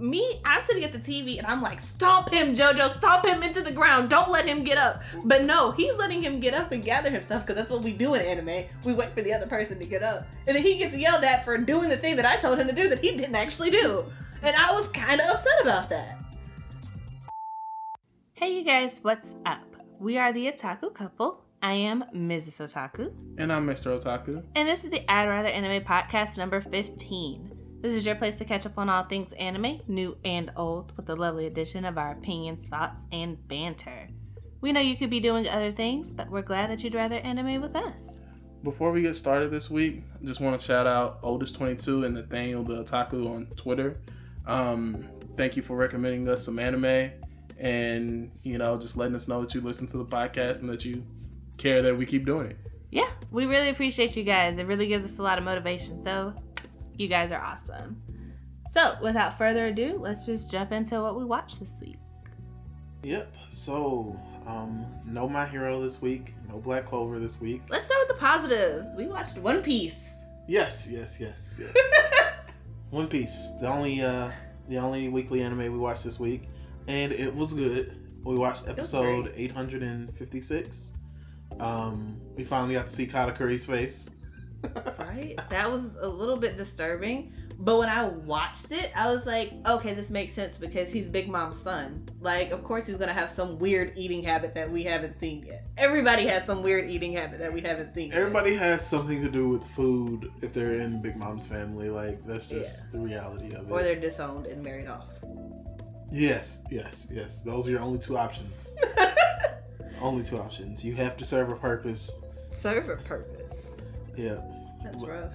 me, I'm sitting at the TV and I'm like, stomp him, JoJo, stomp him into the ground. Don't let him get up. But no, he's letting him get up and gather himself because that's what we do in anime. We wait for the other person to get up. And then he gets yelled at for doing the thing that I told him to do that he didn't actually do. And I was kind of upset about that. Hey you guys, what's up? We are the Otaku Couple. I am Mrs. Otaku. And I'm Mr. Otaku. And this is the Add Rather Anime podcast number 15. This is your place to catch up on all things anime, new and old, with a lovely addition of our opinions, thoughts, and banter. We know you could be doing other things, but we're glad that you'd rather anime with us. Before we get started this week, I just want to shout out Oldest22 and Nathaniel the Otaku on Twitter. Thank you for recommending us some anime and, you know, just letting us know that you listen to the podcast and that you care that we keep doing it. Yeah, we really appreciate you guys. It really gives us a lot of motivation, so... You guys are awesome. So, without further ado, let's just jump into what we watched this week. Yep. So, no My Hero this week. No Black Clover this week. Let's start with the positives. We watched One Piece. Yes. One Piece. The only weekly anime we watched this week. And it was good. We watched episode 856. We finally got to see Katakuri's face. Right? That was a little bit disturbing, but when I watched it, I was like, okay, this makes sense because he's Big Mom's son. Like, of course he's going to have some weird eating habit that we haven't seen yet. Everybody has some weird eating habit that we haven't seen yet. Everybody has something to do with food if they're in Big Mom's family. Like, that's just the reality of it. Or they're disowned and married off. Yes. Those are your only two options. Only two options. You have to serve a purpose. Serve a purpose. Yeah. That's rough.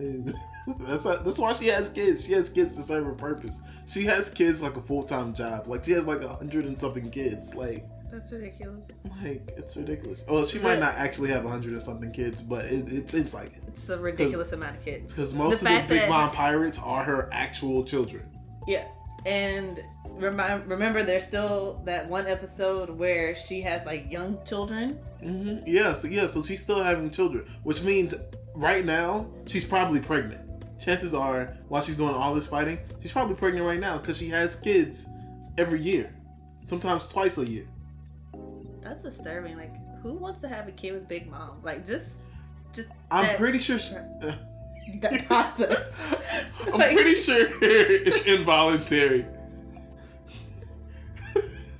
Yeah. That's why she has kids. She has kids to serve her purpose. She has kids like a full-time job. Like, she has like 100 and something kids. Like, that's ridiculous. Like, it's ridiculous. Well, she might not actually have 100 and something kids, but it seems like it. It's a ridiculous amount of kids. Because most of the Big Mom pirates are her actual children. Yeah. And remember, there's still that one episode where she has, like, young children. Mm-hmm. Yeah, so she's still having children, which means right now she's probably pregnant. Chances are, while she's doing all this fighting, she's probably pregnant right now because she has kids every year, sometimes twice a year. That's disturbing. Like, who wants to have a kid with Big Mom? Like, just. I'm pretty sure she... That process. I'm pretty sure it's involuntary.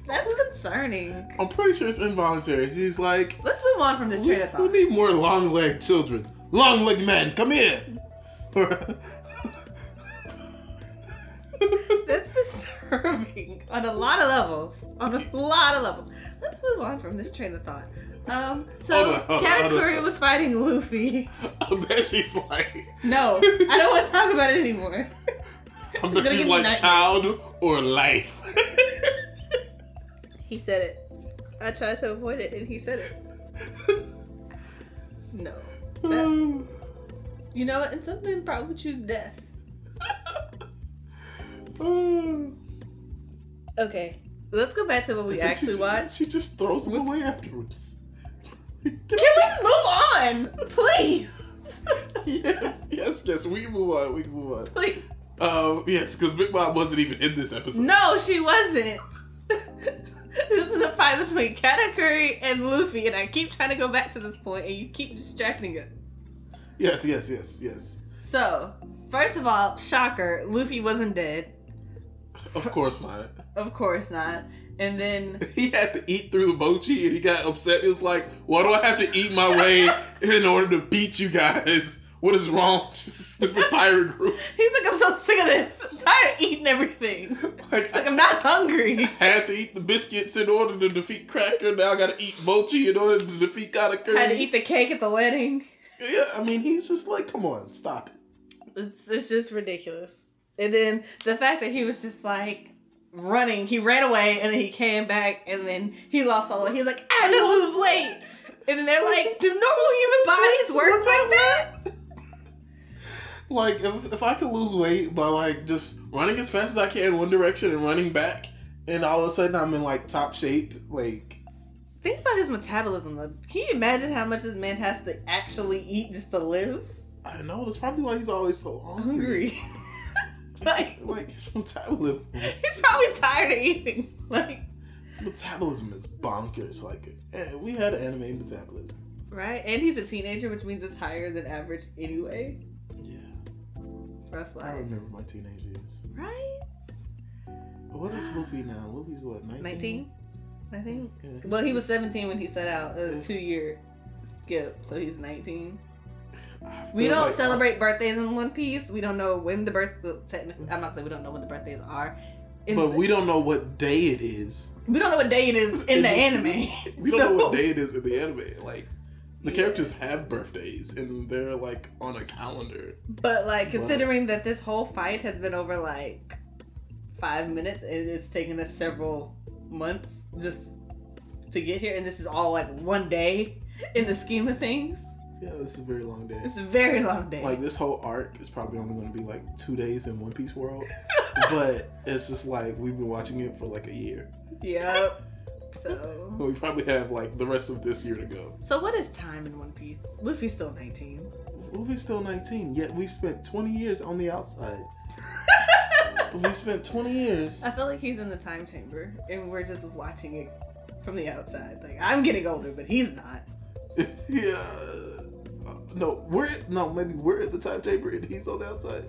That's concerning. I'm pretty sure it's involuntary. She's like, let's move on from this train of thought. We need more long-legged children. Long-legged men, come here. That's disturbing on a lot of levels. Let's move on from this train of thought. Katakuri was fighting Luffy. I bet she's like... No, I don't want to talk about it anymore. I bet she's like, child or life. He said it. I tried to avoid it and he said it. No. That, you know what? And some men probably choose death. Okay. Let's go back to what we actually watched. She just throws them away afterwards. Can we move on? Please! Yes. We can move on. Please. Yes, because Big Mom wasn't even in this episode. No, she wasn't. This is a fight between Katakuri and Luffy, and I keep trying to go back to this point, and you keep distracting us. Yes. So, first of all, shocker, Luffy wasn't dead. Of course not. And then... He had to eat through the bochi and he got upset. It was like, why do I have to eat my way in order to beat you guys? What is wrong? Stupid pirate group. He's like, I'm so sick of this. I'm tired of eating everything. I'm not hungry. I had to eat the biscuits in order to defeat Cracker. Now I gotta eat bochi in order to defeat Katakuri. Had to eat the cake at the wedding. Yeah, I mean, he's just like, come on, stop it. It's just ridiculous. And then the fact that he was just like... running, he ran away and then he came back and then he lost all of it. He's like, I had to lose weight, and then they're like, do normal human bodies work like that? Like, if I could lose weight by like just running as fast as I can in one direction and running back, and all of a sudden I'm in like top shape. Like, think about his metabolism though. Can you imagine how much this man has to actually eat just to live? I know, that's probably why he's always so hungry. Like his metabolism. He's probably tired of eating. Like his metabolism is bonkers. Like we had an anime metabolism. Right, and he's a teenager, which means it's higher than average anyway. Yeah. Rough life. I remember my teenage years. Right. But what is Luffy now? Luffy's what, 19? 19, I think. Yeah. Well, he was 17 when he set out a 2-year skip, so he's 19. We don't celebrate birthdays in One Piece. We don't know when the technically, I'm not saying we don't know when the birthdays are. But we don't know what day it is. We don't know what day it is in the anime. We don't know what day it is in the anime. Like, the characters have birthdays, and they're, like, on a calendar. But, like, considering that this whole fight has been over, like, 5 minutes, and it's taken us several months just to get here, and this is all, like, one day in the scheme of things. Yeah, this is a very long day. It's a very long day. Like, this whole arc is probably only going to be, like, 2 days in One Piece world. But it's just, like, we've been watching it for, like, a year. Yep. So we probably have, like, the rest of this year to go. So what is time in One Piece? Luffy's still 19. Luffy's still 19, yet we've spent 20 years on the outside. We spent 20 years. I feel like he's in the time chamber, and we're just watching it from the outside. Like, I'm getting older, but he's not. Yeah. Maybe we're in the time chamber, and he's on the outside.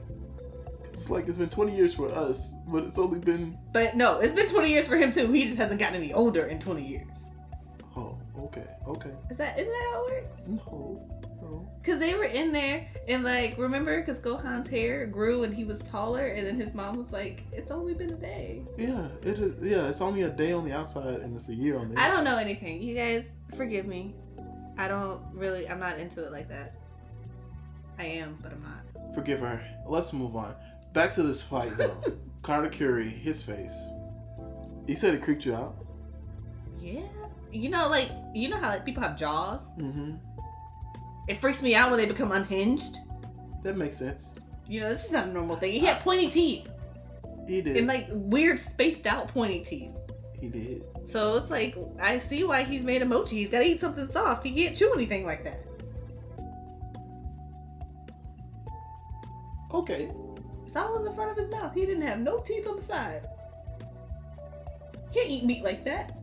It's like it's been 20 years for us, but it's only been... But no, it's been 20 years for him too. He just hasn't gotten any older in 20 years. Oh, okay. Isn't that how it works? No. Because they were in there and like, remember? Because Gohan's hair grew and he was taller and then his mom was like, it's only been a day. Yeah, it is. Yeah, it's only a day on the outside and it's a year on the inside. I don't know anything. You guys, forgive me. I'm not into it like that. I am, but I'm not. Forgive her. Let's move on. Back to this fight, though. Katakuri, his face. You said it creeped you out? Yeah. You know how like people have jaws? Mm-hmm. It freaks me out when they become unhinged. That makes sense. You know, this is not a normal thing. He had pointy teeth. He did. And like weird spaced out pointy teeth. He did. So it's like, I see why he's made of mochi. He's got to eat something soft. He can't chew anything like that. Okay. It's all in the front of his mouth. He didn't have no teeth on the side. Can't eat meat like that.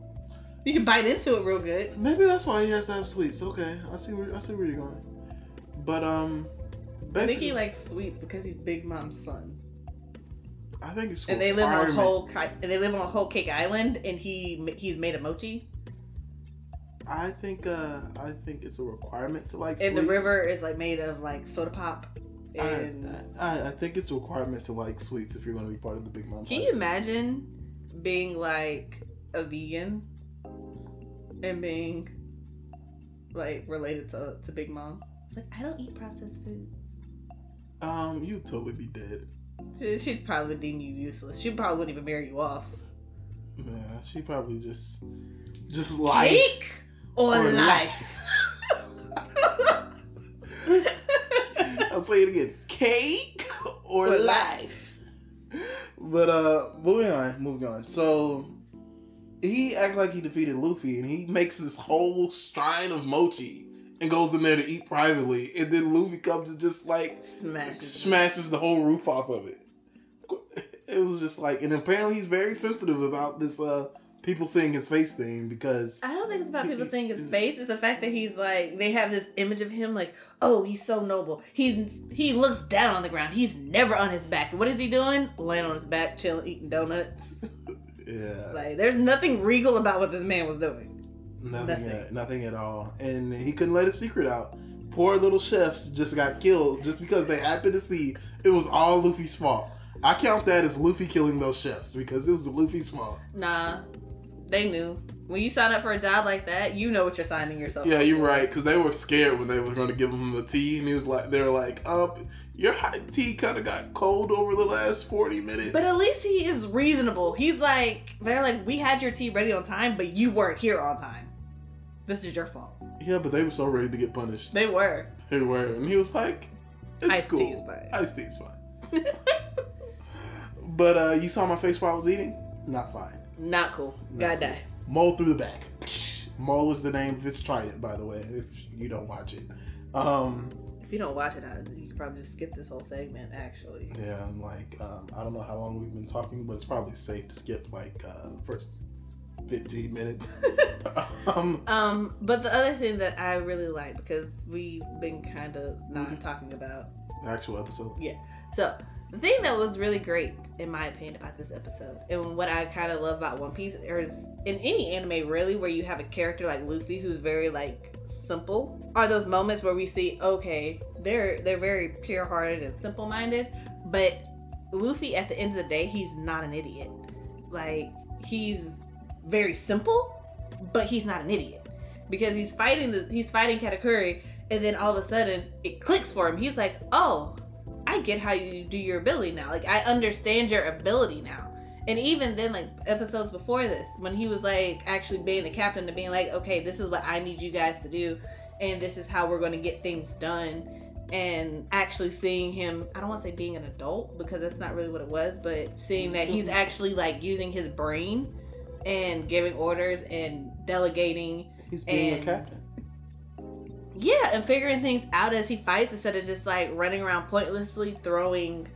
You can bite into it real good. Maybe that's why he has to have sweets. Okay, I see where you're going. But I think he likes sweets because he's Big Mom's son. I think it's cool. And they live on Whole Cake Island, and he's made of mochi. I think it's a requirement to like. And sweets. The river is like made of like soda pop. I think it's a requirement to like sweets if you're going to be part of the Big Mom. Can you imagine being like a vegan and being like related to Big Mom? It's like, I don't eat processed foods. You'd totally be dead. She'd probably deem you useless. She probably wouldn't even marry you off. Yeah, she probably just like cake or life. I'll say it again. Cake or life. But moving on. So he acts like he defeated Luffy and he makes this whole shrine of mochi and goes in there to eat privately, and then Luffy comes and just like smashes the whole roof off of it. It was just like, and apparently he's very sensitive about this people seeing his face thing, because I don't think it's about people seeing his face. It's the fact that he's like, they have this image of him like, oh, he's so noble. He looks down on the ground. He's never on his back. What is he doing? Laying on his back, chilling, eating donuts. Yeah. Like, there's nothing regal about what this man was doing. Nothing at all. And he couldn't let his secret out. Poor little chefs just got killed just because they happened to see it was all Luffy's fault. I count that as Luffy killing those chefs because it was Luffy's fault. Nah. They knew. When you sign up for a job like that, you know what you're signing yourself up for. Yeah, you're right. Because they were scared when they were going to give him the tea. And they were like, your hot tea kind of got cold over the last 40 minutes. But at least he is reasonable. He's like, they're like, we had your tea ready on time, but you weren't here on time. This is your fault. Yeah, but they were so ready to get punished. They were. And he was like, it's Iced cool. Iced tea is fine. But you saw my face while I was eating? Not fine. Not cool. Gotta die. Mole through the back. Mole is the name of his trident, by the way, if you don't watch it. If you don't watch it, you could probably just skip this whole segment, actually. Yeah, I'm like, I don't know how long we've been talking, but it's probably safe to skip, like, first 15 minutes. But the other thing that I really like, because we've been kind of not talking about... The actual episode? Yeah. So, the thing that was really great, in my opinion, about this episode, and what I kind of love about One Piece, or is in any anime, really, where you have a character like Luffy who's very, like, simple, are those moments where we see, okay, they're very pure-hearted and simple-minded, but Luffy, at the end of the day, he's not an idiot. Like, he's very simple, but he's not an idiot. Because he's fighting Katakuri, and then all of a sudden, it clicks for him. He's like, oh, I get how you do your ability now. Like, I understand your ability now. And even then, like, episodes before this, when he was, like, actually being the captain and being like, okay, this is what I need you guys to do, and this is how we're going to get things done, and actually seeing him, I don't want to say being an adult, because that's not really what it was, but seeing that he's actually, like, using his brain and giving orders and delegating. He's being a captain. Yeah, and figuring things out as he fights instead of just, like, running around pointlessly, throwing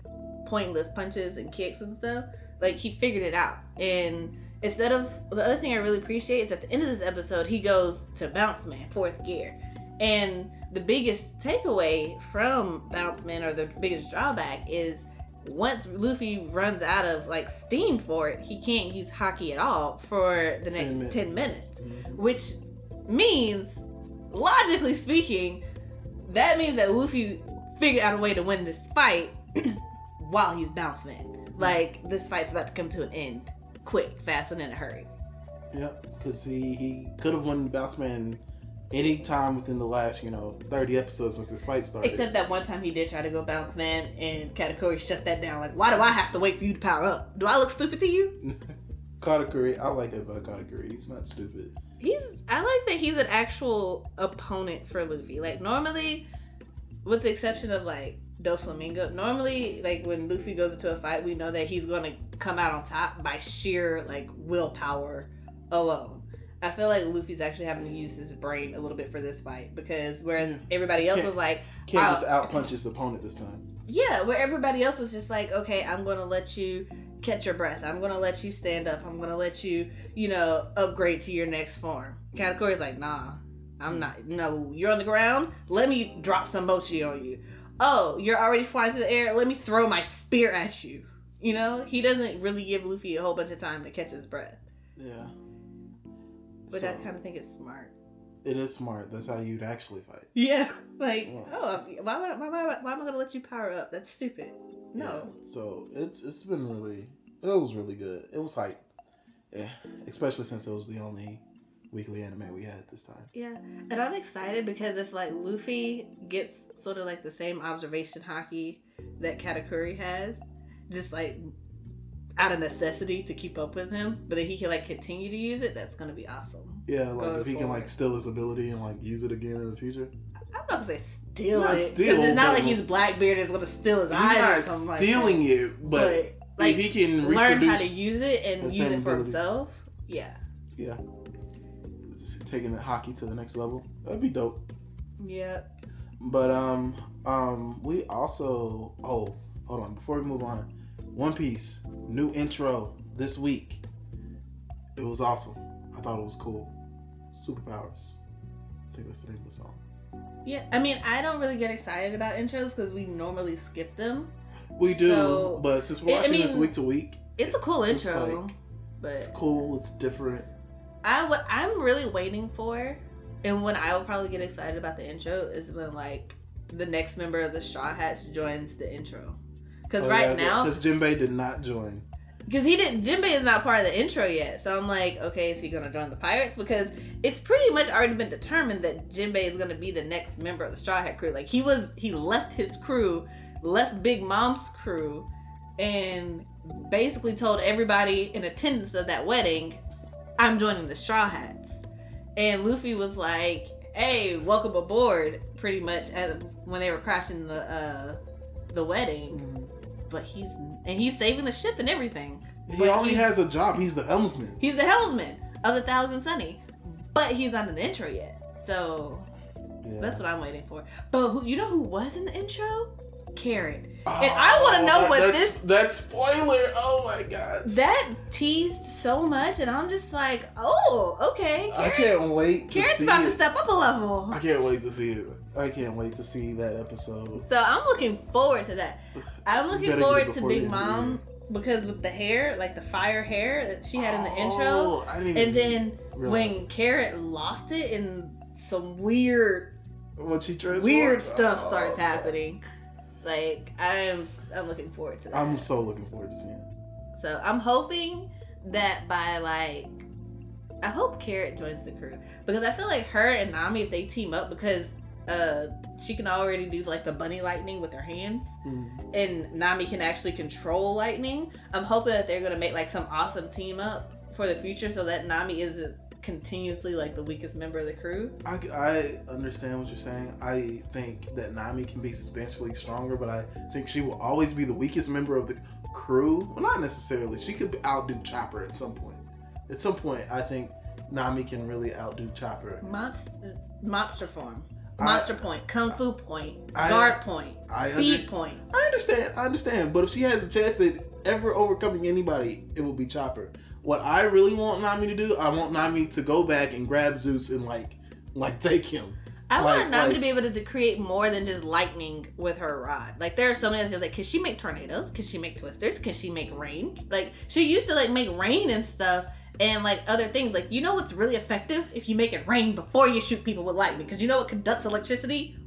pointless punches and kicks and stuff. Like, he figured it out. And instead of... The other thing I really appreciate is at the end of this episode, he goes to Bounce Man, Fourth Gear. And the biggest takeaway from Bounce Man, or the biggest drawback, is once Luffy runs out of, like, steam for it, he can't use Haki at all for the next 10 minutes. Mm-hmm. Which means... Logically speaking, that means that Luffy figured out a way to win this fight while he's Bounce Man. Like, this fight's about to come to an end quick, fast, and in a hurry. Yep, because he could have won Bounce Man any time within the last, 30 episodes since this fight started. Except that one time he did try to go Bounce Man, and Katakuri shut that down. Like, why do I have to wait for you to power up? Do I look stupid to you? Katakuri, I like that about Katakuri. He's not stupid. I like that he's an actual opponent for Luffy. Like, normally, with the exception of, like, Doflamingo, normally, like, when Luffy goes into a fight, we know that he's going to come out on top by sheer, like, willpower alone. I feel like Luffy's actually having to use his brain a little bit for this fight, because whereas everybody else was like... Can't just out-punch his opponent this time. Yeah, where everybody else was just like, okay, I'm going to let you... catch your breath. I'm going to let you stand up. I'm going to let you, upgrade to your next form. Katakuri's like, nah, I'm not. No, you're on the ground. Let me drop some mochi on you. Oh, you're already flying through the air. Let me throw my spear at you. You know, he doesn't really give Luffy a whole bunch of time to catch his breath. Yeah. Which I kind of think is smart. It is smart. That's how you'd actually fight. Yeah. Like, why am I going to let you power up? That's stupid. No. Yeah, so it's been really good. It was like, especially since it was the only weekly anime we had this time. Yeah, and I'm excited because if like Luffy gets sort of like the same observation haki that Katakuri has, just like out of necessity to keep up with him, but then he can like continue to use it. That's gonna be awesome. Yeah, like if he can like steal his ability and like use it again in the future. I'm not gonna say steal it because it's not like he's Blackbeard and is gonna steal his eyes or something like that. He's not stealing you, but like he can learn how to use it and use it for himself. Yeah. Yeah. Just taking the hockey to the next level. That'd be dope. Yeah. But we also hold on before we move on. One Piece new intro this week. It was awesome. I thought it was cool. Superpowers. I think that's the name of the song. Yeah, I mean, I don't really get excited about intros because we normally skip them. We do, but since we're watching this week to week, it's a cool intro. Like, but it's cool. It's different. I'm really waiting for, and when I will probably get excited about the intro is when like the next member of the Straw Hats joins the intro. Because now, because Jinbei did not join. Because he didn't. Jinbei is not part of the intro yet, so I'm like, okay, is he gonna join the pirates? Because it's pretty much already been determined that Jinbei is gonna be the next member of the Straw Hat crew. Like he left his crew, left Big Mom's crew, and basically told everybody in attendance of that wedding, "I'm joining the Straw Hats." And Luffy was like, "Hey, welcome aboard!" Pretty much when they were crashing the wedding, but he's saving the ship and everything. He only has a job. He's the helmsman. He's the helmsman of the Thousand Sunny. But he's not in the intro yet. So Yeah. That's what I'm waiting for. But who, you know who was in the intro? Carrot. Oh, and I want to know what this... That spoiler! Oh my god. That teased so much, and I'm just like, oh, okay. Carrot, I can't wait to Carrot's about to step up a level. I can't wait to see it. I can't wait to see that episode. So I'm looking forward to that. I'm looking forward to Big Mom, because with the hair, like the fire hair that she had in the intro, and then when Carrot lost it and some weird stuff starts happening. Like, I'm looking forward to that. I'm so looking forward to seeing it. So I'm hoping that by I hope Carrot joins the crew, because I feel like her and Nami, if they team up, because she can already do like the bunny lightning with her hands, mm-hmm. and Nami can actually control lightning. I'm hoping that they're gonna make like some awesome team up for the future, so that Nami isn't continuously like the weakest member of the crew. I understand what you're saying. I think that Nami can be substantially stronger, but I think she will always be the weakest member of the crew. Well, not necessarily. She could outdo Chopper at some point. At some point, I think Nami can really outdo Chopper. Monster form. Monster point, kung fu point, guard point, speed point. I understand. But if she has a chance at ever overcoming anybody, it will be Chopper. What I really want Nami to do, I want Nami to go back and grab Zeus and like take him. I want Nami to be able to create more than just lightning with her rod. Like, there are so many other things. Like, can she make tornadoes? Can she make twisters? Can she make rain? Like, she used to like make rain and stuff. And, like, other things. Like, you know what's really effective? If you make it rain before you shoot people with lightning. Because you know what conducts electricity?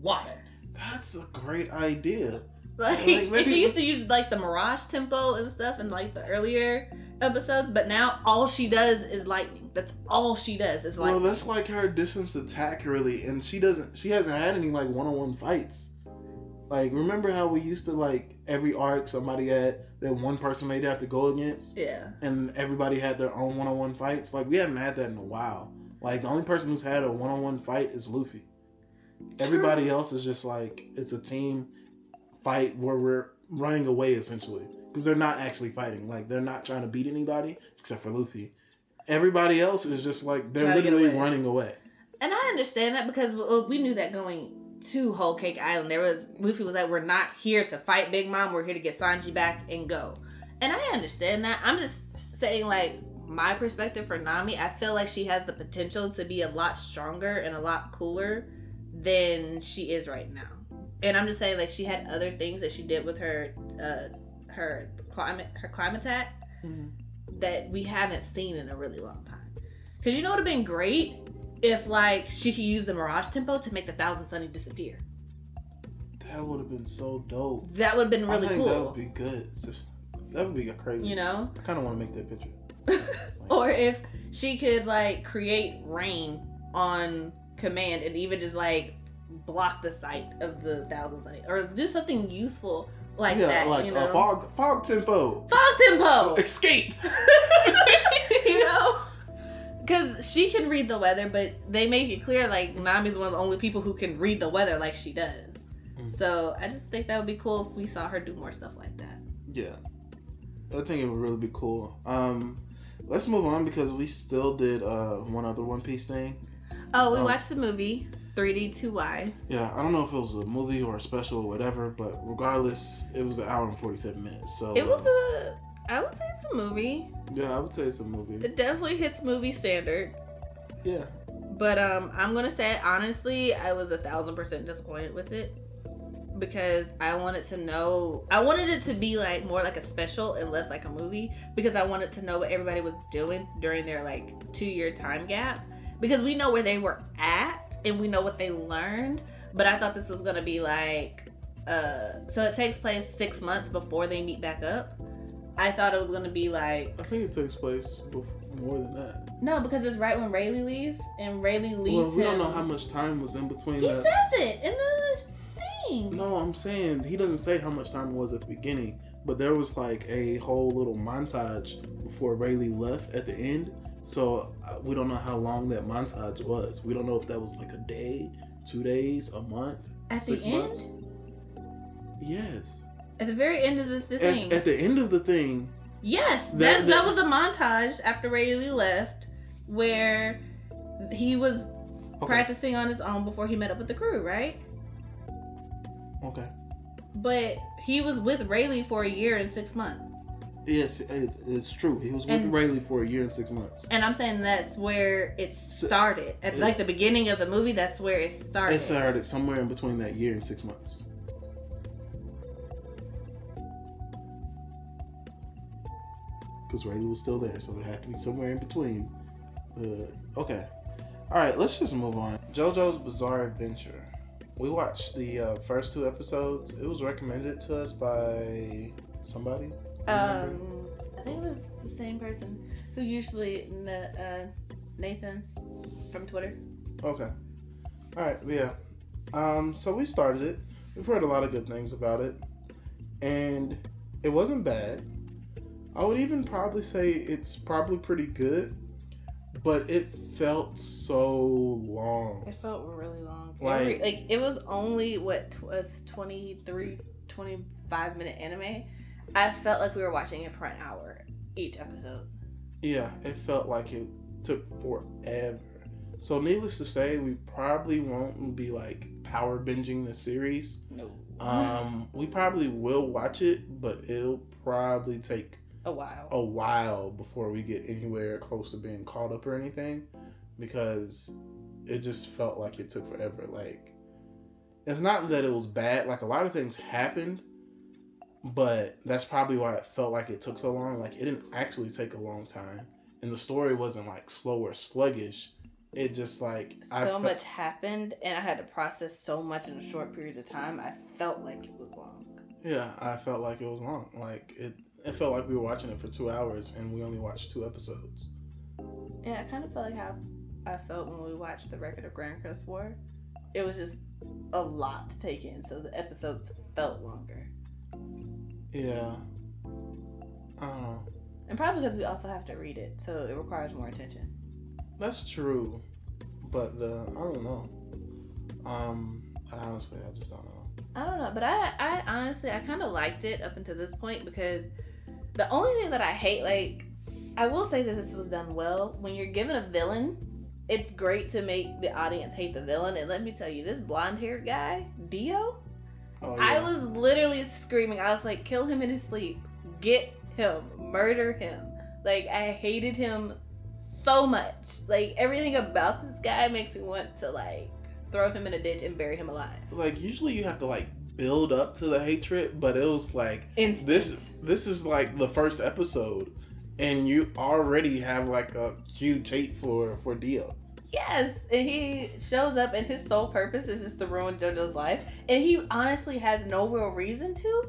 Water. That's a great idea. Like she used to use, like, the Mirage Tempo and stuff in, like, the earlier episodes. But now all she does is lightning. That's all she does is lightning. Well, that's, like, her distance attack, really. And she hasn't had any, like, one-on-one fights. Like, remember how we used to, like, every arc somebody had... that one person they'd have to go against. Yeah. And everybody had their own one-on-one fights. Like, we haven't had that in a while. Like, the only person who's had a one-on-one fight is Luffy. True. Everybody else is just like, it's a team fight where we're running away, essentially. Because they're not actually fighting. Like, they're not trying to beat anybody, except for Luffy. Everybody else is just like, they're literally running away. And I understand that, because we knew that going to Whole Cake Island. Luffy was like, we're not here to fight Big Mom. We're here to get Sanji back and go. And I understand that. I'm just saying, like, my perspective for Nami, I feel like she has the potential to be a lot stronger and a lot cooler than she is right now. And I'm just saying, like, she had other things that she did with her her climate attack mm-hmm. that we haven't seen in a really long time. Because you know what would have been great? If, like, she could use the Mirage Tempo to make the Thousand Sunny disappear. That would have been so dope. That would have been really cool. That would be good. That would be a crazy. You know? I kind of want to make that picture. Like, or if she could, like, create rain on command and even just, like, block the sight of the Thousand Sunny. Or do something useful like that, like, you know? Fog Tempo. Fog Tempo! Escape! You know? Because she can read the weather, but they make it clear, like, Nami's one of the only people who can read the weather like she does. Mm. So, I just think that would be cool if we saw her do more stuff like that. Yeah. I think it would really be cool. Let's move on, because we still did one other One Piece thing. Oh, we watched the movie, 3D2Y. Yeah, I don't know if it was a movie or a special or whatever, but regardless, it was an hour and 47 minutes. So it was I would say it's a movie. Yeah, I would say it's a movie. It definitely hits movie standards. Yeah. But I'm going to say, honestly, I was 1,000% disappointed with it. Because I wanted it to be like more like a special and less like a movie. Because I wanted to know what everybody was doing during their like 2-year time gap. Because we know where they were at and we know what they learned. But I thought this was going to be like... so it takes place 6 months before they meet back up. I thought it was going to be like... I think it takes place more than that. No, because it's right when Rayleigh leaves, and Rayleigh leaves him... Well, we don't know how much time was in between that. He says it in the thing! No, I'm saying, he doesn't say how much time it was at the beginning, but there was like a whole little montage before Rayleigh left at the end, so we don't know how long that montage was. We don't know if that was like a day, 2 days, a month, at 6 months. At the end? Yes. At the very end of the thing. At the end of the thing. Yes, that was the montage after Rayleigh left, where he was practicing on his own before he met up with the crew, right? Okay. But he was with Rayleigh for a year and 6 months. Yes, it's true. He was with Rayleigh for a year and 6 months. And I'm saying that's where it started. At like the beginning of the movie, that's where it started. It started somewhere in between that year and 6 months. Because Rayleigh was still there, so it had to be somewhere in between. Okay. Alright, let's just move on. JoJo's Bizarre Adventure. We watched the first 2 episodes. It was recommended to us by somebody. I think it was the same person who usually Nathan from Twitter. Okay. Alright, yeah. So we started it. We've heard a lot of good things about it. And it wasn't bad. I would even probably say it's probably pretty good, but it felt so long. It felt really long. Like it was only, what, a 23, 25-minute anime? I felt like we were watching it for an hour each episode. Yeah, it felt like it took forever. So needless to say, we probably won't be, like, power binging the series. No. We probably will watch it, but it'll probably take a while before we get anywhere close to being caught up or anything, because it just felt like it took forever. Like, it's not that it was bad, like a lot of things happened, but that's probably why it felt like it took so long. Like, it didn't actually take a long time, and the story wasn't like slow or sluggish. It just, like, much happened, and I had to process so much in a short period of time. I felt like it was long. Yeah, I felt like it was long. Like, it felt like we were watching it for 2 hours, and we only watched 2 episodes. Yeah, I kind of felt like how I felt when we watched the Record of Grand Cross War. It was just a lot to take in, so the episodes felt longer. Yeah. I don't know. And probably because we also have to read it, so it requires more attention. That's true, but I don't know. I just don't know. I don't know, but I honestly kind of liked it up until this point, because the only thing that I hate, like, I will say that this was done well. When you're given a villain, it's great to make the audience hate the villain. And let me tell you, this blonde-haired guy, Dio, oh, yeah. I was literally screaming. I was like, kill him in his sleep. Get him. Murder him. Like, I hated him so much. Like, everything about this guy makes me want to, like, throw him in a ditch and bury him alive. Like, usually you have to, like, build up to the hatred, but it was like instant. This is like the first episode, and you already have like a huge hate for Dio. Yes, and he shows up, and his sole purpose is just to ruin JoJo's life, and he honestly has no real reason to.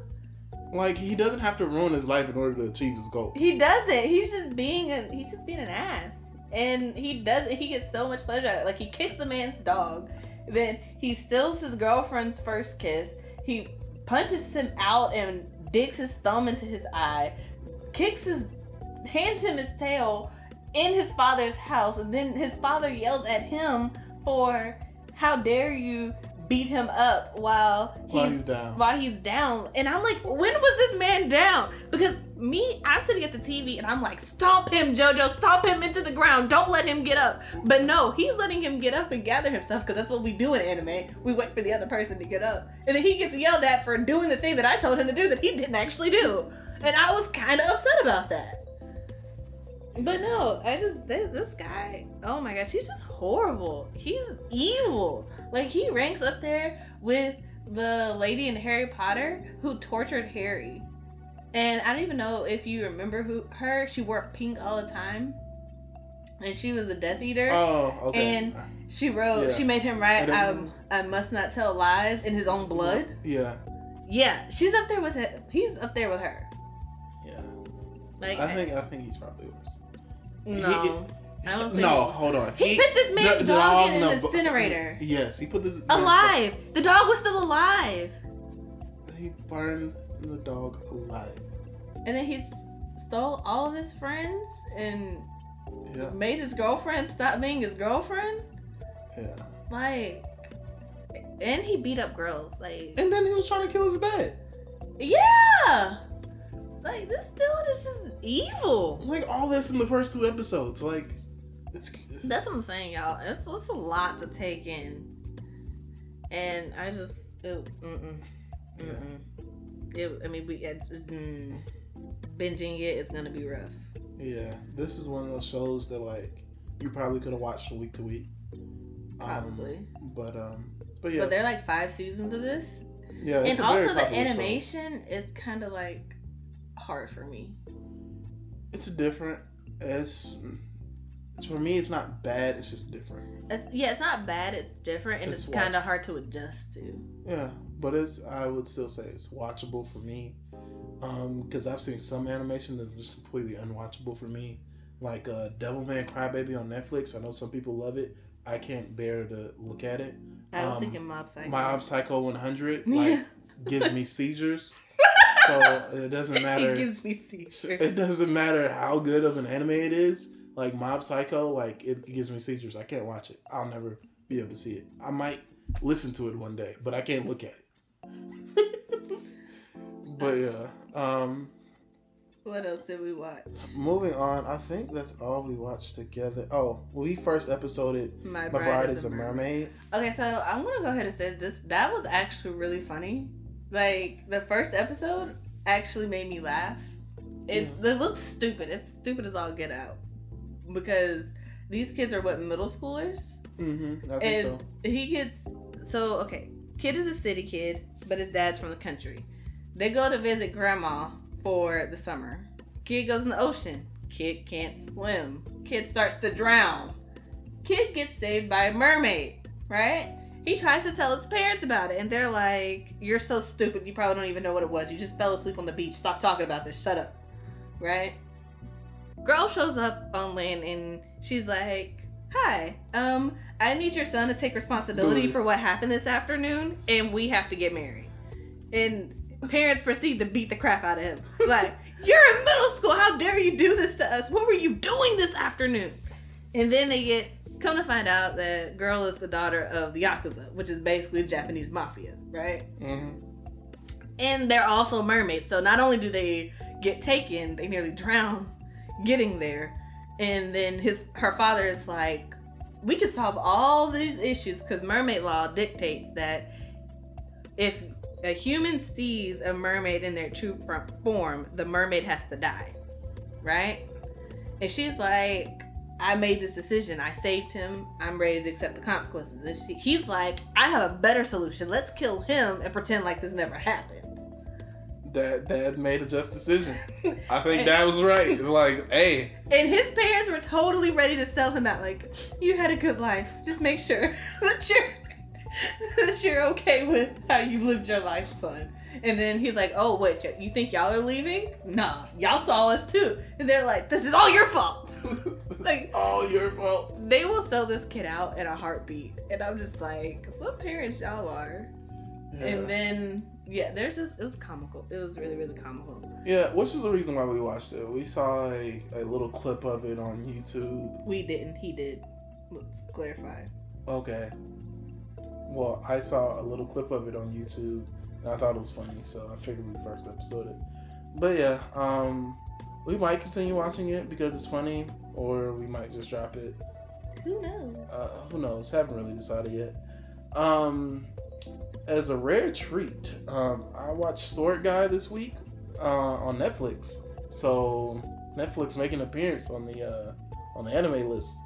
Like, he doesn't have to ruin his life in order to achieve his goal. He doesn't. He's just being an ass, and he gets so much pleasure out of it. Like, he kicks the man's dog. Then he steals his girlfriend's first kiss. He punches him out and digs his thumb into his eye. Hands him his tail in his father's house. And then his father yells at him for, how dare you beat him up while he's down. And I'm like, when was this man down? Because I'm sitting at the TV and I'm like, stomp him, JoJo, stomp him into the ground. Don't let him get up. But no, he's letting him get up and gather himself, because that's what we do in anime. We wait for the other person to get up. And then he gets yelled at for doing the thing that I told him to do that he didn't actually do. And I was kind of upset about that. But no, this guy, oh my gosh, he's just horrible. He's evil. Like, he ranks up there with the lady in Harry Potter who tortured Harry. And I don't even know if you remember her. She wore pink all the time. And she was a Death Eater. Oh, okay. And she made him write, I must not tell lies in his own blood. Yeah. Yeah, she's up there with it. He's up there with her. Yeah. Like, I think he's probably worse. No. I don't see. No, hold on. He put this man's dog in an incinerator. Yes, he put this. Alive. The dog was still alive. He burned the dog alive. And then he stole all of his friends and made his girlfriend stop being his girlfriend. Yeah. Like, and he beat up girls. Like. And then he was trying to kill his dad. Yeah. Like, this dude is just evil. Like, all this in the first 2 episodes. Like, It's that's what I'm saying, y'all. It's a lot to take in, and I just binging it's gonna be rough. Yeah, this is one of those shows that like you probably could have watched from week to week. Probably. But yeah. But there are like 5 seasons of this. Yeah, and also the animation is kind of like hard for me. It's different. It's for me. It's not bad. It's just different. It's not bad. It's different, and it's kind of hard to adjust to. Yeah, but I would still say it's watchable for me. Because I've seen some animation that's just completely unwatchable for me, like Devilman Crybaby on Netflix. I know some people love it. I can't bear to look at it. I was thinking Mob Psycho. Mob Psycho 100 gives me seizures. So it doesn't matter. It gives me seizures. It doesn't matter how good of an anime it is. Like Mob Psycho, it gives me seizures. I can't watch it. I'll never be able to see it. I might listen to it one day, but I can't look at it. But yeah. What else did we watch? Moving on, I think that's all we watched together. Oh, we first episoded My Bride is a Mermaid. Okay, so I'm gonna go ahead and say this. That was actually really funny. Like, the first episode actually made me laugh. It looks stupid. It's stupid as all get out. Because these kids are, middle schoolers? Mm-hmm, I think so. Kid is a city kid, but his dad's from the country. They go to visit grandma for the summer. Kid goes in the ocean. Kid can't swim. Kid starts to drown. Kid gets saved by a mermaid, right? He tries to tell his parents about it, and they're like, you're so stupid, you probably don't even know what it was. You just fell asleep on the beach. Stop talking about this. Shut up. Right? Girl shows up on land, and she's like, hi, I need your son to take responsibility for what happened this afternoon, and we have to get married. And parents proceed to beat the crap out of him. Like, you're in middle school. How dare you do this to us? What were you doing this afternoon? And then they come to find out that girl is the daughter of the Yakuza, which is basically Japanese mafia, right? Mm-hmm. And they're also mermaids. So not only do they get taken, they nearly drown getting there. And then her father is like, we can solve all these issues because mermaid law dictates that if a human sees a mermaid in their true form, the mermaid has to die, right? And she's like, I made this decision. I saved him. I'm ready to accept the consequences. And he's like, I have a better solution. Let's kill him and pretend like this never happened. Dad made a just decision. I think Dad was right. Like, hey. And his parents were totally ready to sell him out. Like, you had a good life. Just make sure that you're okay with how you've lived your life, son. And then he's like, oh, wait, you think y'all are leaving? Nah, y'all saw us too. And they're like, this is all your fault. Like, all your fault. They will sell this kid out in a heartbeat. And I'm just like, some parents y'all are. Yeah. And then, it was comical. It was really, really comical. Yeah, which is the reason why we watched it. We saw a little clip of it on YouTube. We didn't. He did. Let's clarify. Okay. Well, I saw a little clip of it on YouTube, and I thought it was funny, so I figured we first episode it. But yeah, we might continue watching it because it's funny, or we might just drop it. Who knows? Who knows? Haven't really decided yet. As a rare treat, I watched Sword Guy this week on Netflix. So Netflix making an appearance on the anime list.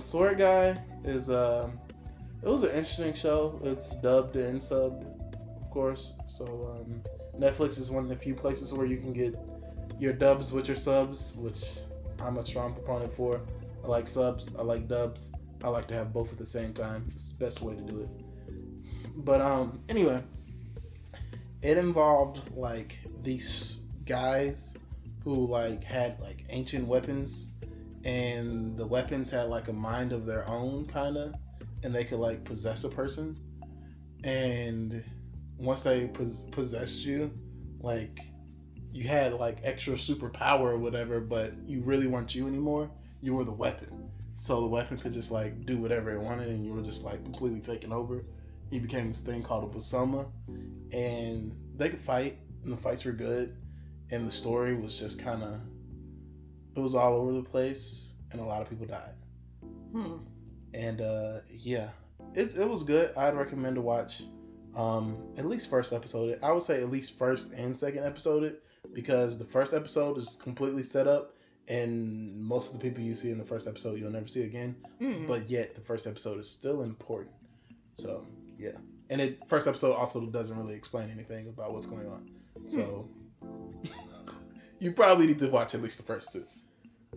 Sword Guy is it was an interesting show. It's dubbed and subbed, of course. So Netflix is one of the few places where you can get your dubs with your subs, which I'm a strong proponent for. I like subs. I like dubs. I like to have both at the same time. It's the best way to do it. But anyway, it involved these guys who had ancient weapons, and the weapons had a mind of their own, kind of. And they could possess a person, and once they possessed you, you had extra superpower or whatever, but you really weren't you anymore. You were the weapon, so the weapon could just do whatever it wanted, and you were just completely taken over. You became this thing called a Bosoma, and they could fight, and the fights were good, and the story was just it was all over the place, and a lot of people died. And yeah, it was good. I'd recommend to watch at least first episode. I would say at least first and second episode, because the first episode is completely set up, and most of the people you see in the first episode you'll never see again. But yet the first episode is still important. So yeah, and it first episode also doesn't really explain anything about what's going on. So you probably need to watch at least the first two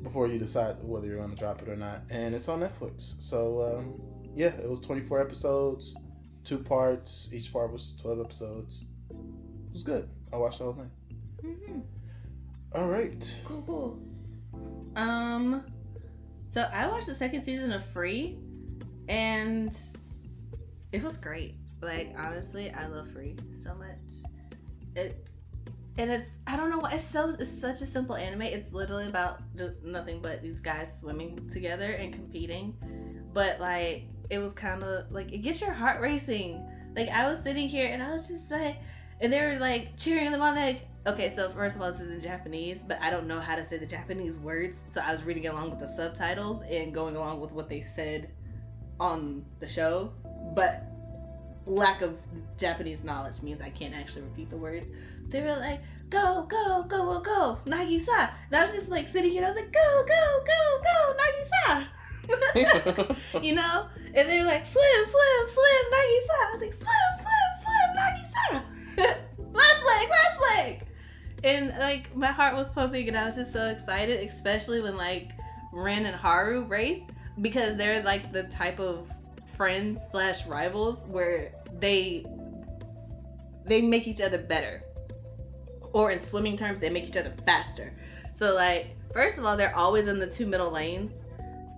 before you decide whether you're going to drop it or not. And it's on Netflix. So yeah, it was 24 episodes, two parts. Each part was 12 episodes. It was good. I watched the whole thing. All right. Cool. So I watched the second season of Free, and it was great. Like, honestly, I love Free so much. It's such a simple anime. It's literally about just nothing but these guys swimming together and competing. But like, it was kind of like, it gets your heart racing. Like, I was sitting here and I was just like, and they were like cheering them on. Like, okay, so first of all, this is in Japanese, but I don't know how to say the Japanese words, so I was reading along with the subtitles and going along with what they said on the show. But lack of Japanese knowledge means I can't actually repeat the words. They were like, go, go, go, go, Nagisa. And I was just like sitting here and I was like, go, go, go, go, Nagisa. You know? And they were like, swim, swim, swim, Nagisa. I was like, swim, swim, swim, Nagisa. Last leg, last leg. And like, my heart was pumping and I was just so excited, especially when like Ren and Haru raced, because they're like the type of friends / rivals where they make each other better, or in swimming terms, they make each other faster. So like, first of all, they're always in the two middle lanes.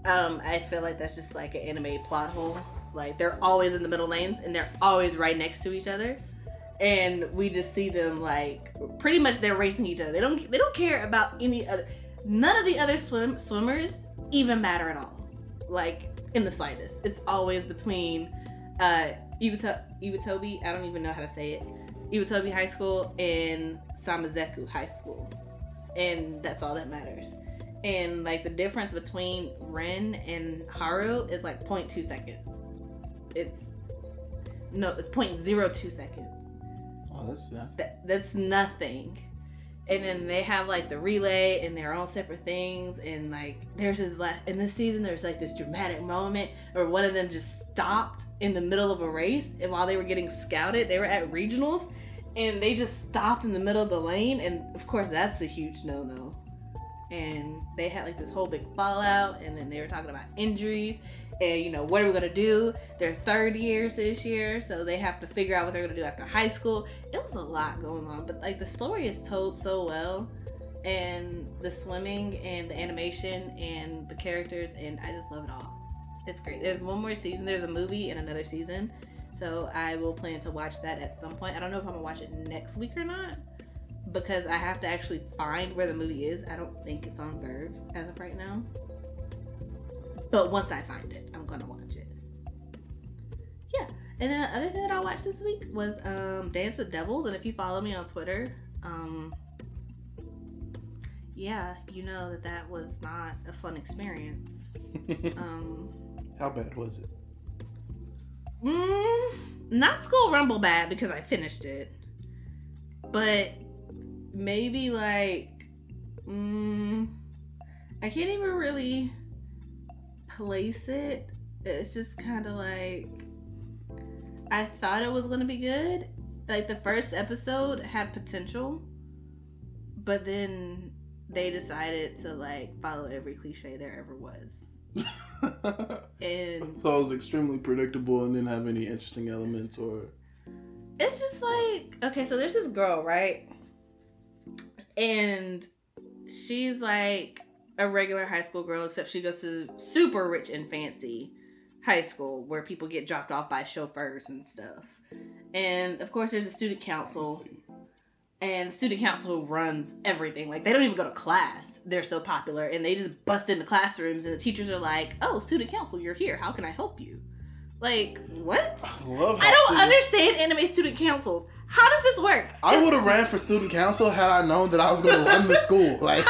I feel like that's just like an anime plot hole. Like, they're always in the middle lanes and they're always right next to each other, and we just see them like pretty much they're racing each other. They don't care about any other. None of the other swimmers even matter at all. Like, in the slightest. It's always between Iwatobi, I don't even know how to say it, Iwatobi High School and Samezuka High School, and that's all that matters. And like, the difference between Ren and Haru is like 0.2 seconds. It's 0.02 seconds. Oh, that's nothing. That's nothing. And then they have like the relay and their own separate things, and like there's this in this season there's like this dramatic moment where one of them just stopped in the middle of a race, and while they were getting scouted, they were at regionals and they just stopped in the middle of the lane, and of course that's a huge no-no. And they had like this whole big fallout, and then they were talking about injuries and, you know, what are we gonna do? They're third years this year, so they have to figure out what they're gonna do after high school. It was a lot going on, but like, the story is told so well, and the swimming and the animation and the characters, and I just love it all. It's great. There's one more season. There's a movie and another season, so I will plan to watch that at some point. I don't know if I'm gonna watch it next week or not, because I have to actually find where the movie is. I don't think it's on Verve as of right now. But once I find it, I'm gonna watch it. Yeah. And then the other thing that I watched this week was Dance with Devils. And if you follow me on Twitter, yeah, you know that was not a fun experience. How bad was it? Not School Rumble bad, because I finished it. But maybe like, I can't even really place it. It's just kind of like, I thought it was gonna be good. Like, the first episode had potential, but then they decided to like follow every cliche there ever was. And so it was extremely predictable and didn't have any interesting elements. Or it's just like, okay, so there's this girl, right? And she's like a regular high school girl, except she goes to super rich and fancy high school where people get dropped off by chauffeurs and stuff. And of course there's a student council, and the student council runs everything. Like, they don't even go to class. They're so popular, and they just bust into classrooms, and the teachers are like, oh, student council, you're here. How can I help you? Like, what? I don't understand anime student councils. How does this work? I would have ran for student council had I known that I was going to run the school. Like,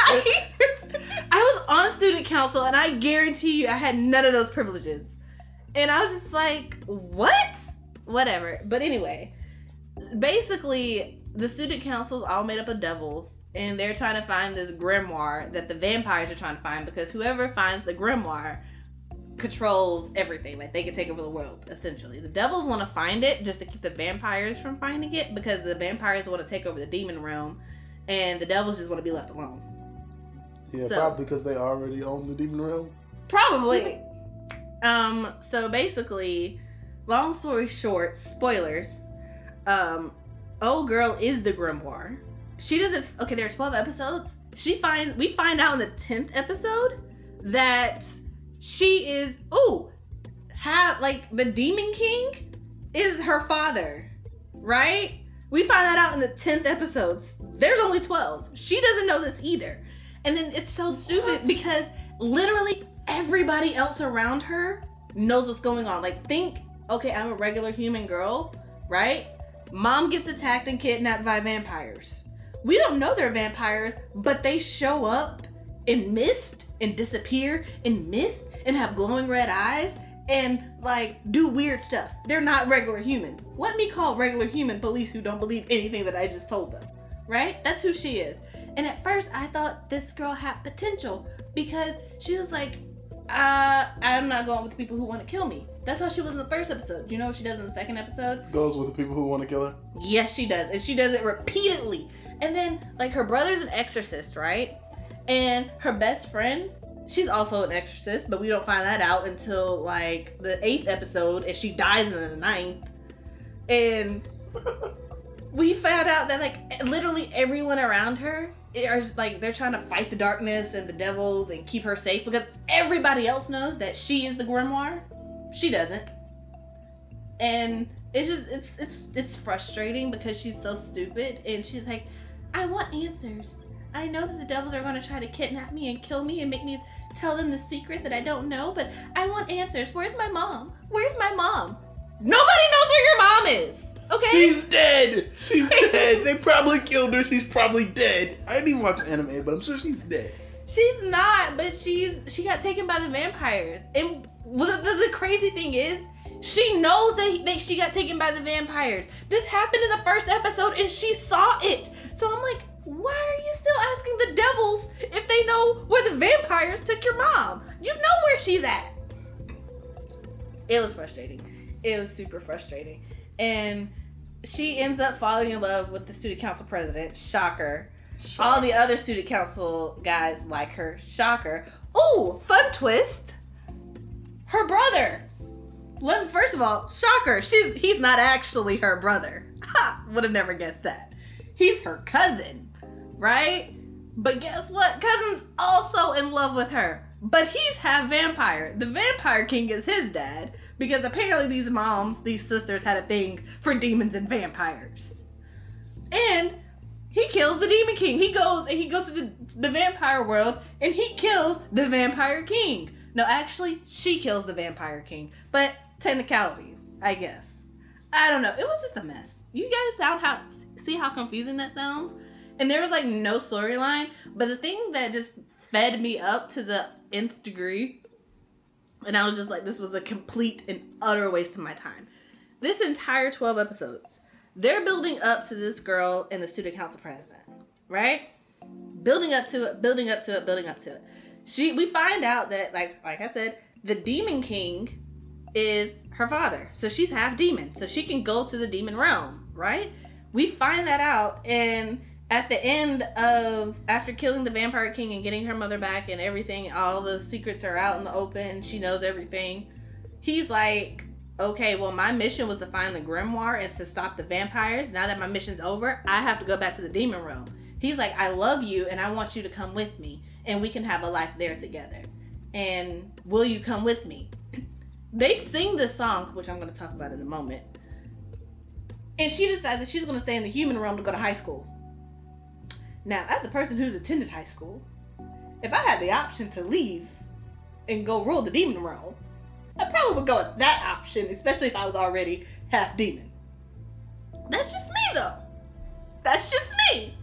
I was on student council, and I guarantee you I had none of those privileges. And I was just like, what? Whatever. But anyway, basically, the student council's all made up of devils, and they're trying to find this grimoire that the vampires are trying to find, because whoever finds the grimoire controls everything. Like, they can take over the world, essentially. The devils want to find it just to keep the vampires from finding it, because the vampires want to take over the demon realm, and the devils just want to be left alone. Yeah, so, probably because they already own the demon realm. Probably. So basically, long story short, spoilers, old girl is the grimoire. She doesn't, okay, there are 12 episodes. We find out in the 10th episode that she is, the Demon King is her father, right? We find that out in the 10th episode. There's only 12. She doesn't know this either. And then it's so stupid because literally everybody else around her knows what's going on. Like, think, okay, I'm a regular human girl, right? Mom gets attacked and kidnapped by vampires. We don't know they're vampires, but they show up in mist and disappear in mist and have glowing red eyes and like do weird stuff. They're not regular humans. Let me call regular human police who don't believe anything that I just told them, right? That's who she is. And at first I thought this girl had potential because she was like, I'm not going with the people who want to kill me. That's how she was in the first episode. You know what she does in the second episode? Goes with the people who want to kill her? Yes, she does. And she does it repeatedly. And then, like, her brother's an exorcist, right? And her best friend, she's also an exorcist, but we don't find that out until, like, the 8th episode, and she dies in the 9th. And we found out that, like, literally everyone around her are just, like, they're trying to fight the darkness and the devils and keep her safe because everybody else knows that she is the grimoire. She doesn't. And it's just, it's frustrating because she's so stupid and she's like, I want answers. I know that the devils are going to try to kidnap me and kill me and make me tell them the secret that I don't know, but I want answers. Where's my mom? Where's my mom? Nobody knows where your mom is. Okay. She's dead. She's dead. They probably killed her. She's probably dead. I didn't even watch the anime, but I'm sure she's dead. She's not, but she got taken by the vampires. And the crazy thing is, she knows that she got taken by the vampires. This happened in the first episode, and she saw it. So I'm like, why are you still asking the devils if they know where the vampires took your mom? You know where she's at. It was frustrating. It was super frustrating. And she ends up falling in love with the student council president. Shocker. Sure. All the other student council guys like her. Shocker. Ooh, fun twist. Her brother. First of all, shocker. He's not actually her brother. Ha! Would have never guessed that. He's her cousin, right? But guess what? Cousin's also in love with her. But he's half vampire. The vampire king is his dad. Because apparently these sisters had a thing for demons and vampires. And he kills the demon king. He goes to the vampire world and he kills the vampire king. No, actually, she kills the vampire king. But technicalities, I guess. I don't know. It was just a mess. You guys see how confusing that sounds? And there was like no storyline. But the thing that just fed me up to the nth degree, and I was just like, this was a complete and utter waste of my time. This entire 12 episodes, they're building up to this girl and the student council president, right? Building up to it. We find out that, like I said, the Demon King is her father. So she's half demon. So she can go to the demon realm, right? We find that out, and at the end after killing the vampire king and getting her mother back and everything, all the secrets are out in the open. She knows everything. He's like, okay, well, my mission was to find the grimoire and to stop the vampires. Now that my mission's over, I have to go back to the demon realm. He's like, I love you and I want you to come with me and we can have a life there together. And will you come with me? They sing this song, which I'm going to talk about in a moment. And she decides that she's going to stay in the human realm to go to high school. Now, as a person who's attended high school, if I had the option to leave and go rule the demon realm, I probably would go with that option, especially if I was already half demon. That's just me, though. That's just me.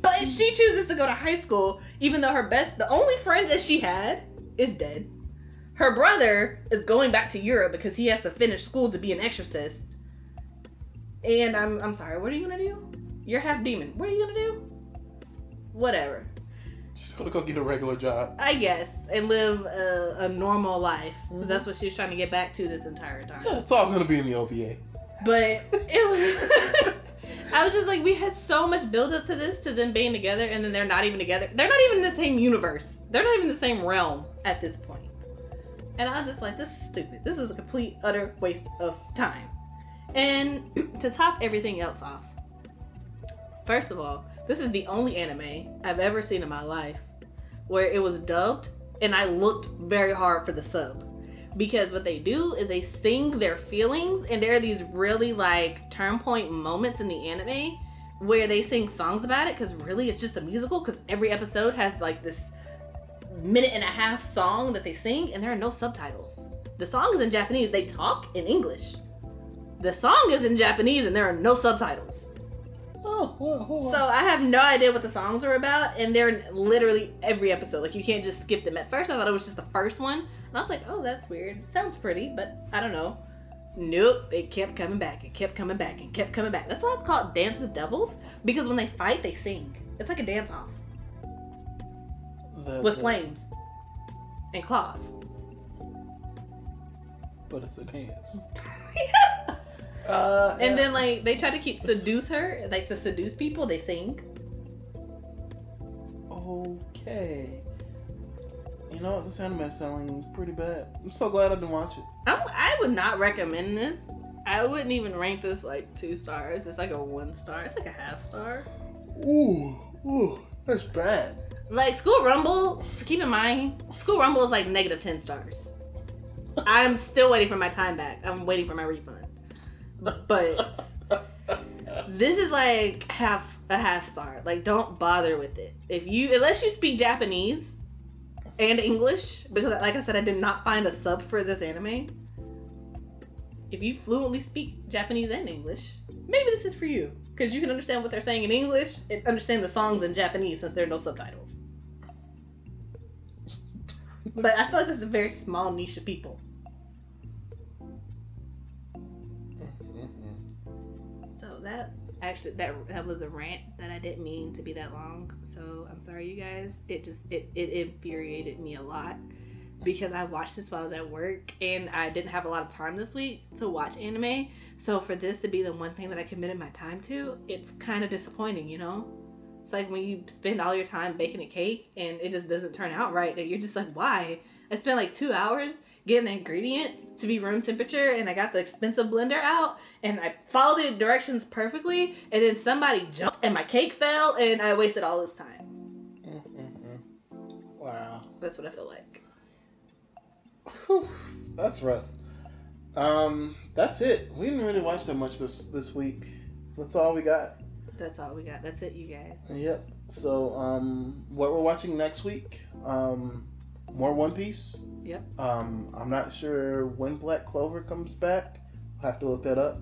But and she chooses to go to high school, even though her the only friend that she had is dead. Her brother is going back to Europe because he has to finish school to be an exorcist. And I'm sorry, what are you gonna do? You're half demon. What are you gonna do? Whatever. She's gonna go get a regular job, I guess, and live a normal life. Mm-hmm. That's what she's trying to get back to this entire time. Yeah, it's all gonna be in the OVA. But it was. I was just like, we had so much build up to this, to them being together, and then they're not even together. They're not even in the same universe. They're not even in the same realm at this point. And I was just like, this is stupid. This is a complete, utter waste of time. And to top everything else off, first of all, this is the only anime I've ever seen in my life where it was dubbed, and I looked very hard for the sub. Because what they do is they sing their feelings, and there are these really, like, turn point moments in the anime where they sing songs about it, because really it's just a musical, because every episode has, like, this minute and a half song that they sing, and there are no subtitles. The song is in Japanese. They talk in English. The song is in Japanese, and there are no subtitles. Oh, whoa. So I have no idea what the songs are about, and they're literally every episode. Like, you can't just skip them. At first, I thought it was just the first one, and I was like, oh, that's weird. Sounds pretty, but I don't know. Nope, it kept coming back, and kept coming back, and kept coming back. That's why it's called Dance with Devils, because when they fight, they sing. It's like a dance-off. With flames and claws. But it's a dance. Yeah. And then, like, they try to seduce her, like, to seduce people, they sing. Okay. You know what? This anime is sounding pretty bad. I'm so glad I didn't watch it. I would not recommend this. I wouldn't even rank this, like, 2 stars. It's like a 1 star. It's like a 1/2 star. Ooh, that's bad. Like, School Rumble, to keep in mind, School Rumble is like negative 10 stars. I'm still waiting for my time back. I'm waiting for my refund. But this is like a half star. Like, don't bother with it. Unless you speak Japanese and English, because like I said, I did not find a sub for this anime. If you fluently speak Japanese and English, maybe this is for you. Because you can understand what they're saying in English and understand the songs in Japanese since there are no subtitles. But I feel like that's a very small niche of people. So that was a rant that I didn't mean to be that long. So I'm sorry, you guys. It infuriated me a lot. Because I watched this while I was at work, and I didn't have a lot of time this week to watch anime. So for this to be the one thing that I committed my time to, it's kind of disappointing, you know? It's like when you spend all your time baking a cake, and it just doesn't turn out right. And you're just like, why? I spent like 2 hours getting the ingredients to be room temperature, and I got the expensive blender out, and I followed the directions perfectly, and then somebody jumped, and my cake fell, and I wasted all this time. Wow. That's what I feel like. Whew, that's rough. That's it. We didn't really watch that much this week. That's all we got. That's it, you guys. Yep. So, what we're watching next week, more One Piece. Yep. I'm not sure when Black Clover comes back. I'll have to look that up.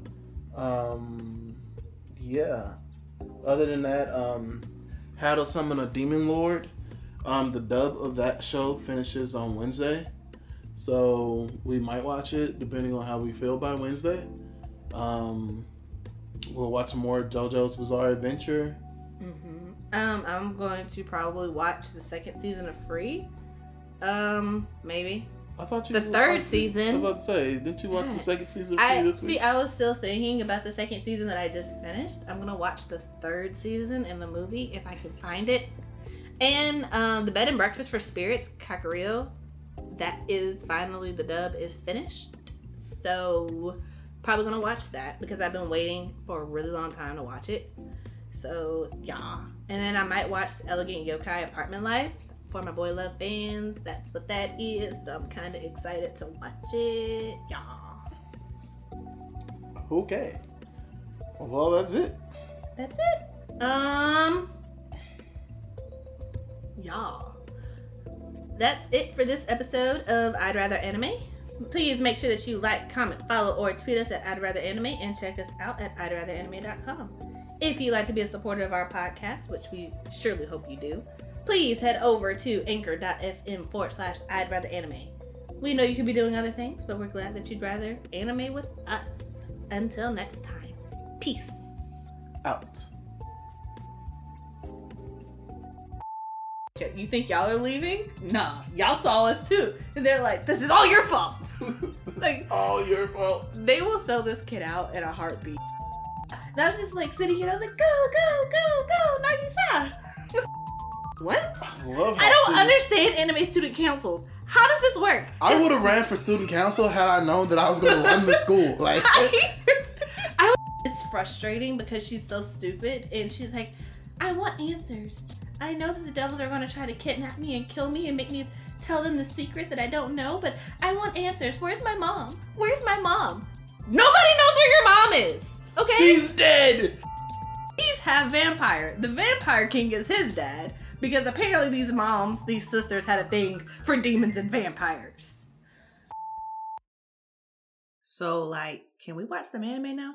Yeah. Other than that, How to Summon a Demon Lord. The dub of that show finishes on Wednesday. So we might watch it depending on how we feel by Wednesday. We'll watch some more JoJo's Bizarre Adventure. Mm-hmm. I'm going to probably watch the 2nd season of Free. Maybe. I thought you the 3rd season. I was about to say, didn't you watch the 2nd season of Free this week? See, I was still thinking about the 2nd season that I just finished. I'm gonna watch the 3rd season in the movie if I can find it. And the Bed and Breakfast for Spirits, Katakuri. That is finally, the dub is finished, so probably gonna watch that because I've been waiting for a really long time to watch it. So yeah, and then I might watch Elegant Yokai Apartment Life for my boy Love fans. That's what that is. So I'm kind of excited to watch it, y'all. Okay. Well, that's it. That's it. Y'all. That's it for this episode of I'd Rather Anime. Please make sure that you like, comment, follow, or tweet us at I'd Rather Anime, and check us out at I'dRatherAnime.com. If you'd like to be a supporter of our podcast, which we surely hope you do, please head over to anchor.fm/I'd Rather Anime. We know you could be doing other things, but we're glad that you'd rather anime with us. Until next time, peace out. You think y'all are leaving? Nah, y'all saw us too. And they're like, this is all your fault. Like, all your fault. They will sell this kid out in a heartbeat. And I was just like sitting here, I was like, go, Nagisa. What? I don't understand anime student councils. How does this work? I would have ran for student council had I known that I was going to run the school. Like, it's frustrating because she's so stupid and she's like, I want answers. I know that the devils are going to try to kidnap me and kill me and make me tell them the secret that I don't know, but I want answers. Where's my mom? Where's my mom? Nobody knows where your mom is. Okay? She's dead. He's half vampire. The vampire king is his dad because apparently these moms, these sisters had a thing for demons and vampires. So, like, can we watch some anime now?